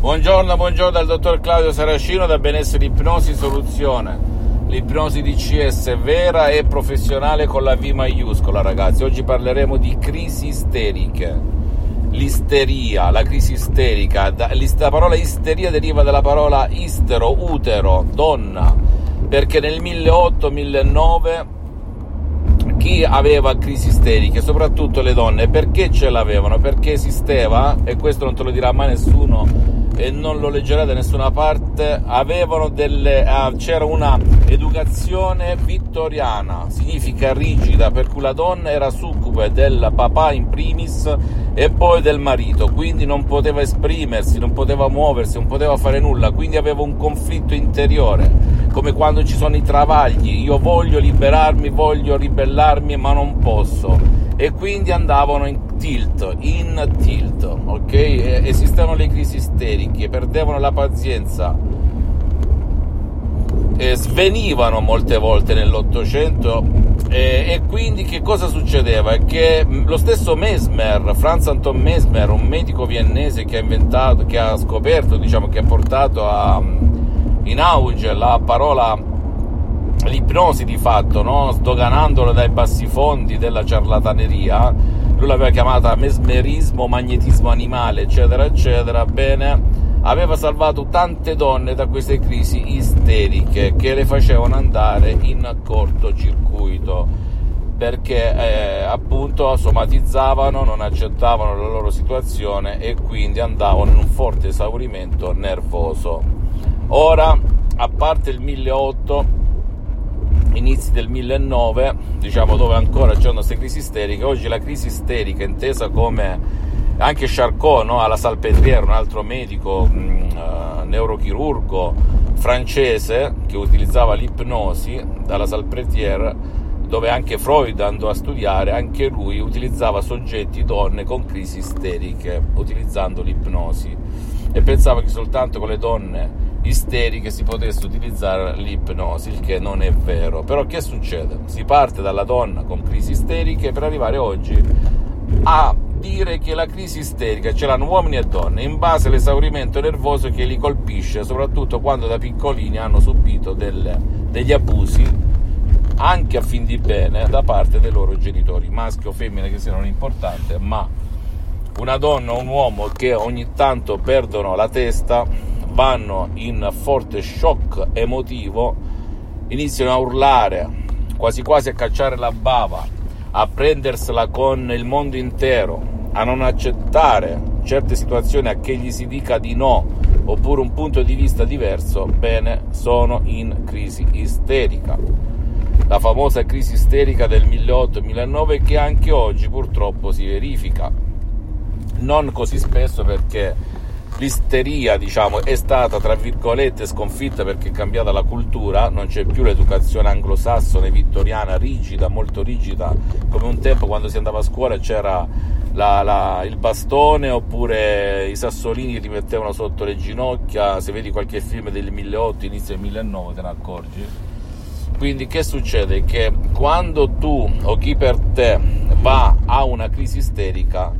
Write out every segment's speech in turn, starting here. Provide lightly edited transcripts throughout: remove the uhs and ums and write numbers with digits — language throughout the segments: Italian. Buongiorno al dottor Claudio Saracino da Benessere Ipnosi Soluzione. L'ipnosi DCS vera e professionale con la V maiuscola, ragazzi. Oggi parleremo di crisi isteriche. L'isteria, la crisi isterica. La parola isteria deriva dalla parola istero, utero, donna, perché nel 1800-1900 chi aveva crisi isteriche, soprattutto le donne, perché ce l'avevano? Perché esisteva, e questo non te lo dirà mai nessuno e non lo leggerà da nessuna parte, avevano c'era una educazione vittoriana, significa rigida, per cui la donna era succube del papà in primis e poi del marito, quindi non poteva esprimersi, non poteva muoversi, non poteva fare nulla, quindi aveva un conflitto interiore, come quando ci sono i travagli: io voglio liberarmi, voglio ribellarmi, ma non posso, e quindi andavano in tilt, ok? Esistevano le crisi isteriche, perdevano la pazienza, svenivano molte volte nell'Ottocento, e quindi che cosa succedeva? Che lo stesso Mesmer, Franz Anton Mesmer, un medico viennese che ha portato in auge la parola l'ipnosi di fatto, no? Sdoganandola dai bassifondi della ciarlataneria, lui l'aveva chiamata mesmerismo, magnetismo animale, eccetera eccetera. Bene, aveva salvato tante donne da queste crisi isteriche che le facevano andare in cortocircuito, perché appunto somatizzavano, non accettavano la loro situazione e quindi andavano in un forte esaurimento nervoso. Ora, a parte il 1800, inizi del 1900, dove ancora c'erano queste crisi isteriche, oggi la crisi isterica, intesa come anche Charcot, no? Alla Salpêtrière, un altro medico neurochirurgo francese che utilizzava l'ipnosi dalla Salpêtrière, dove anche Freud andò a studiare, anche lui utilizzava soggetti, donne con crisi isteriche, utilizzando l'ipnosi, e pensava che soltanto con le donne isteriche si potesse utilizzare l'ipnosi, il che non è vero. Però che succede? Si parte dalla donna con crisi isteriche per arrivare oggi a dire che la crisi isterica ce l'hanno uomini e donne in base all'esaurimento nervoso che li colpisce, soprattutto quando da piccolini hanno subito degli abusi, anche a fin di bene, da parte dei loro genitori, maschio o femmina che sia, non è importante, ma una donna o un uomo che ogni tanto perdono la testa, vanno in forte shock emotivo, iniziano a urlare, quasi quasi a cacciare la bava, a prendersela con il mondo intero, a non accettare certe situazioni, a che gli si dica di no, oppure un punto di vista diverso. Bene, sono in crisi isterica, la famosa crisi isterica del 1800-1900, che anche oggi purtroppo si verifica, non così spesso perché l'isteria, è stata tra virgolette sconfitta, perché è cambiata la cultura, non c'è più l'educazione anglosassone vittoriana rigida, molto rigida, come un tempo quando si andava a scuola c'era il bastone oppure i sassolini che ti mettevano sotto le ginocchia. Se vedi qualche film del 1800, inizio del 1900, te ne accorgi. Quindi che succede? Che quando tu o chi per te va a una crisi isterica,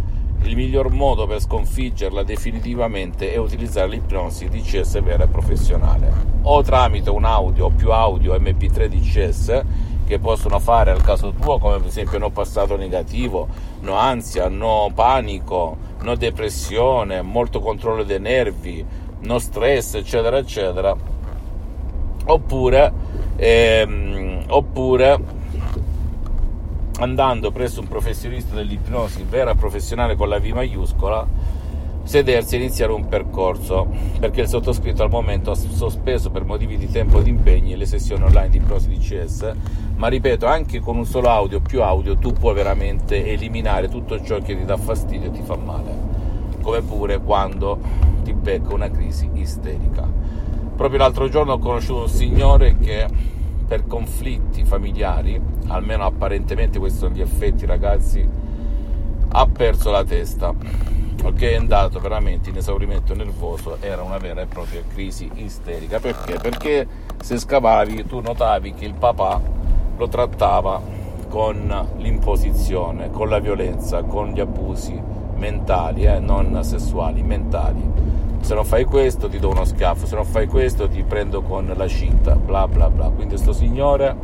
il miglior modo per sconfiggerla definitivamente è utilizzare l'ipnosi DCS vera e professionale, o tramite un audio o più audio MP3 DCS che possono fare al caso tuo, come per esempio no passato negativo, no ansia, no panico, no depressione, molto controllo dei nervi, no stress, eccetera eccetera, oppure andando presso un professionista dell'ipnosi vera professionale con la V maiuscola, sedersi e iniziare un percorso, perché il sottoscritto al momento ha sospeso per motivi di tempo e di impegni le sessioni online di Ipnosi DCS, ma ripeto, anche con un solo audio, più audio, tu puoi veramente eliminare tutto ciò che ti dà fastidio e ti fa male, come pure quando ti becca una crisi isterica. Proprio l'altro giorno ho conosciuto un signore che per conflitti familiari, almeno apparentemente questi sono gli effetti, ragazzi, ha perso la testa, che è andato veramente in esaurimento nervoso. Era una vera e propria crisi isterica. Perché? Perché se scavavi tu notavi che il papà lo trattava con l'imposizione, con la violenza, con gli abusi mentali, non sessuali, mentali. Se non fai questo ti do uno schiaffo, se non fai questo ti prendo con la cinta, bla bla bla. Quindi sto signore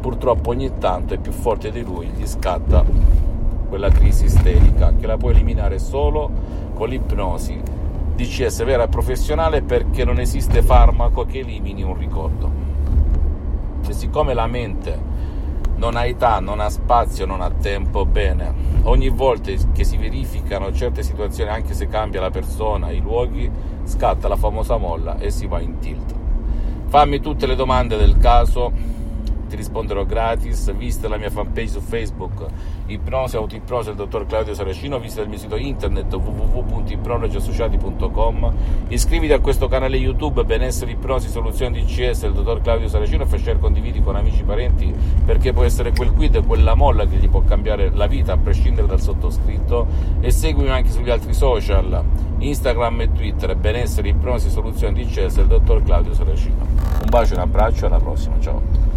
purtroppo ogni tanto è più forte di lui, gli scatta quella crisi isterica, che la puoi eliminare solo con l'ipnosi DCS vera e professionale, perché non esiste farmaco che elimini un ricordo. E siccome la mente non ha età, non ha spazio, non ha tempo, bene, ogni volta che si verificano certe situazioni, anche se cambia la persona, i luoghi, scatta la famosa molla e si va in tilt. Fammi tutte le domande del caso, ti risponderò gratis. Visita la mia fanpage su Facebook Ipnosi, Autoipnosi del dottor Claudio Saracino. Visita il mio sito internet www.ipnologiassociati.com. Iscriviti a questo canale YouTube Benessere Ipnosi Soluzione DCS del dottor Claudio Saracino e fai share, condividi con amici e parenti, perché può essere quel quid e quella molla che gli può cambiare la vita, a prescindere dal sottoscritto. E seguimi anche sugli altri social, Instagram e Twitter, Benessere Ipnosi Soluzione DCS del dottor Claudio Saracino. Un bacio, un abbraccio, alla prossima, ciao.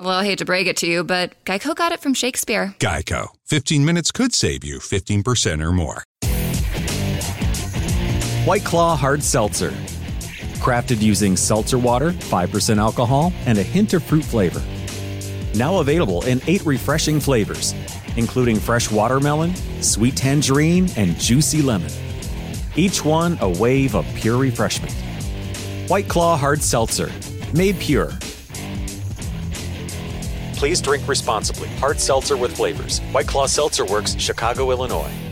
Well, I hate to break it to you, but Geico got it from Shakespeare. Geico. 15 minutes could save you 15% or more. White Claw Hard Seltzer. Crafted using seltzer water, 5% alcohol, and a hint of fruit flavor. Now available in 8 refreshing flavors, including fresh watermelon, sweet tangerine, and juicy lemon. Each one a wave of pure refreshment. White Claw Hard Seltzer. Made pure. Please drink responsibly. Hard seltzer with flavors. White Claw Seltzer Works, Chicago, Illinois.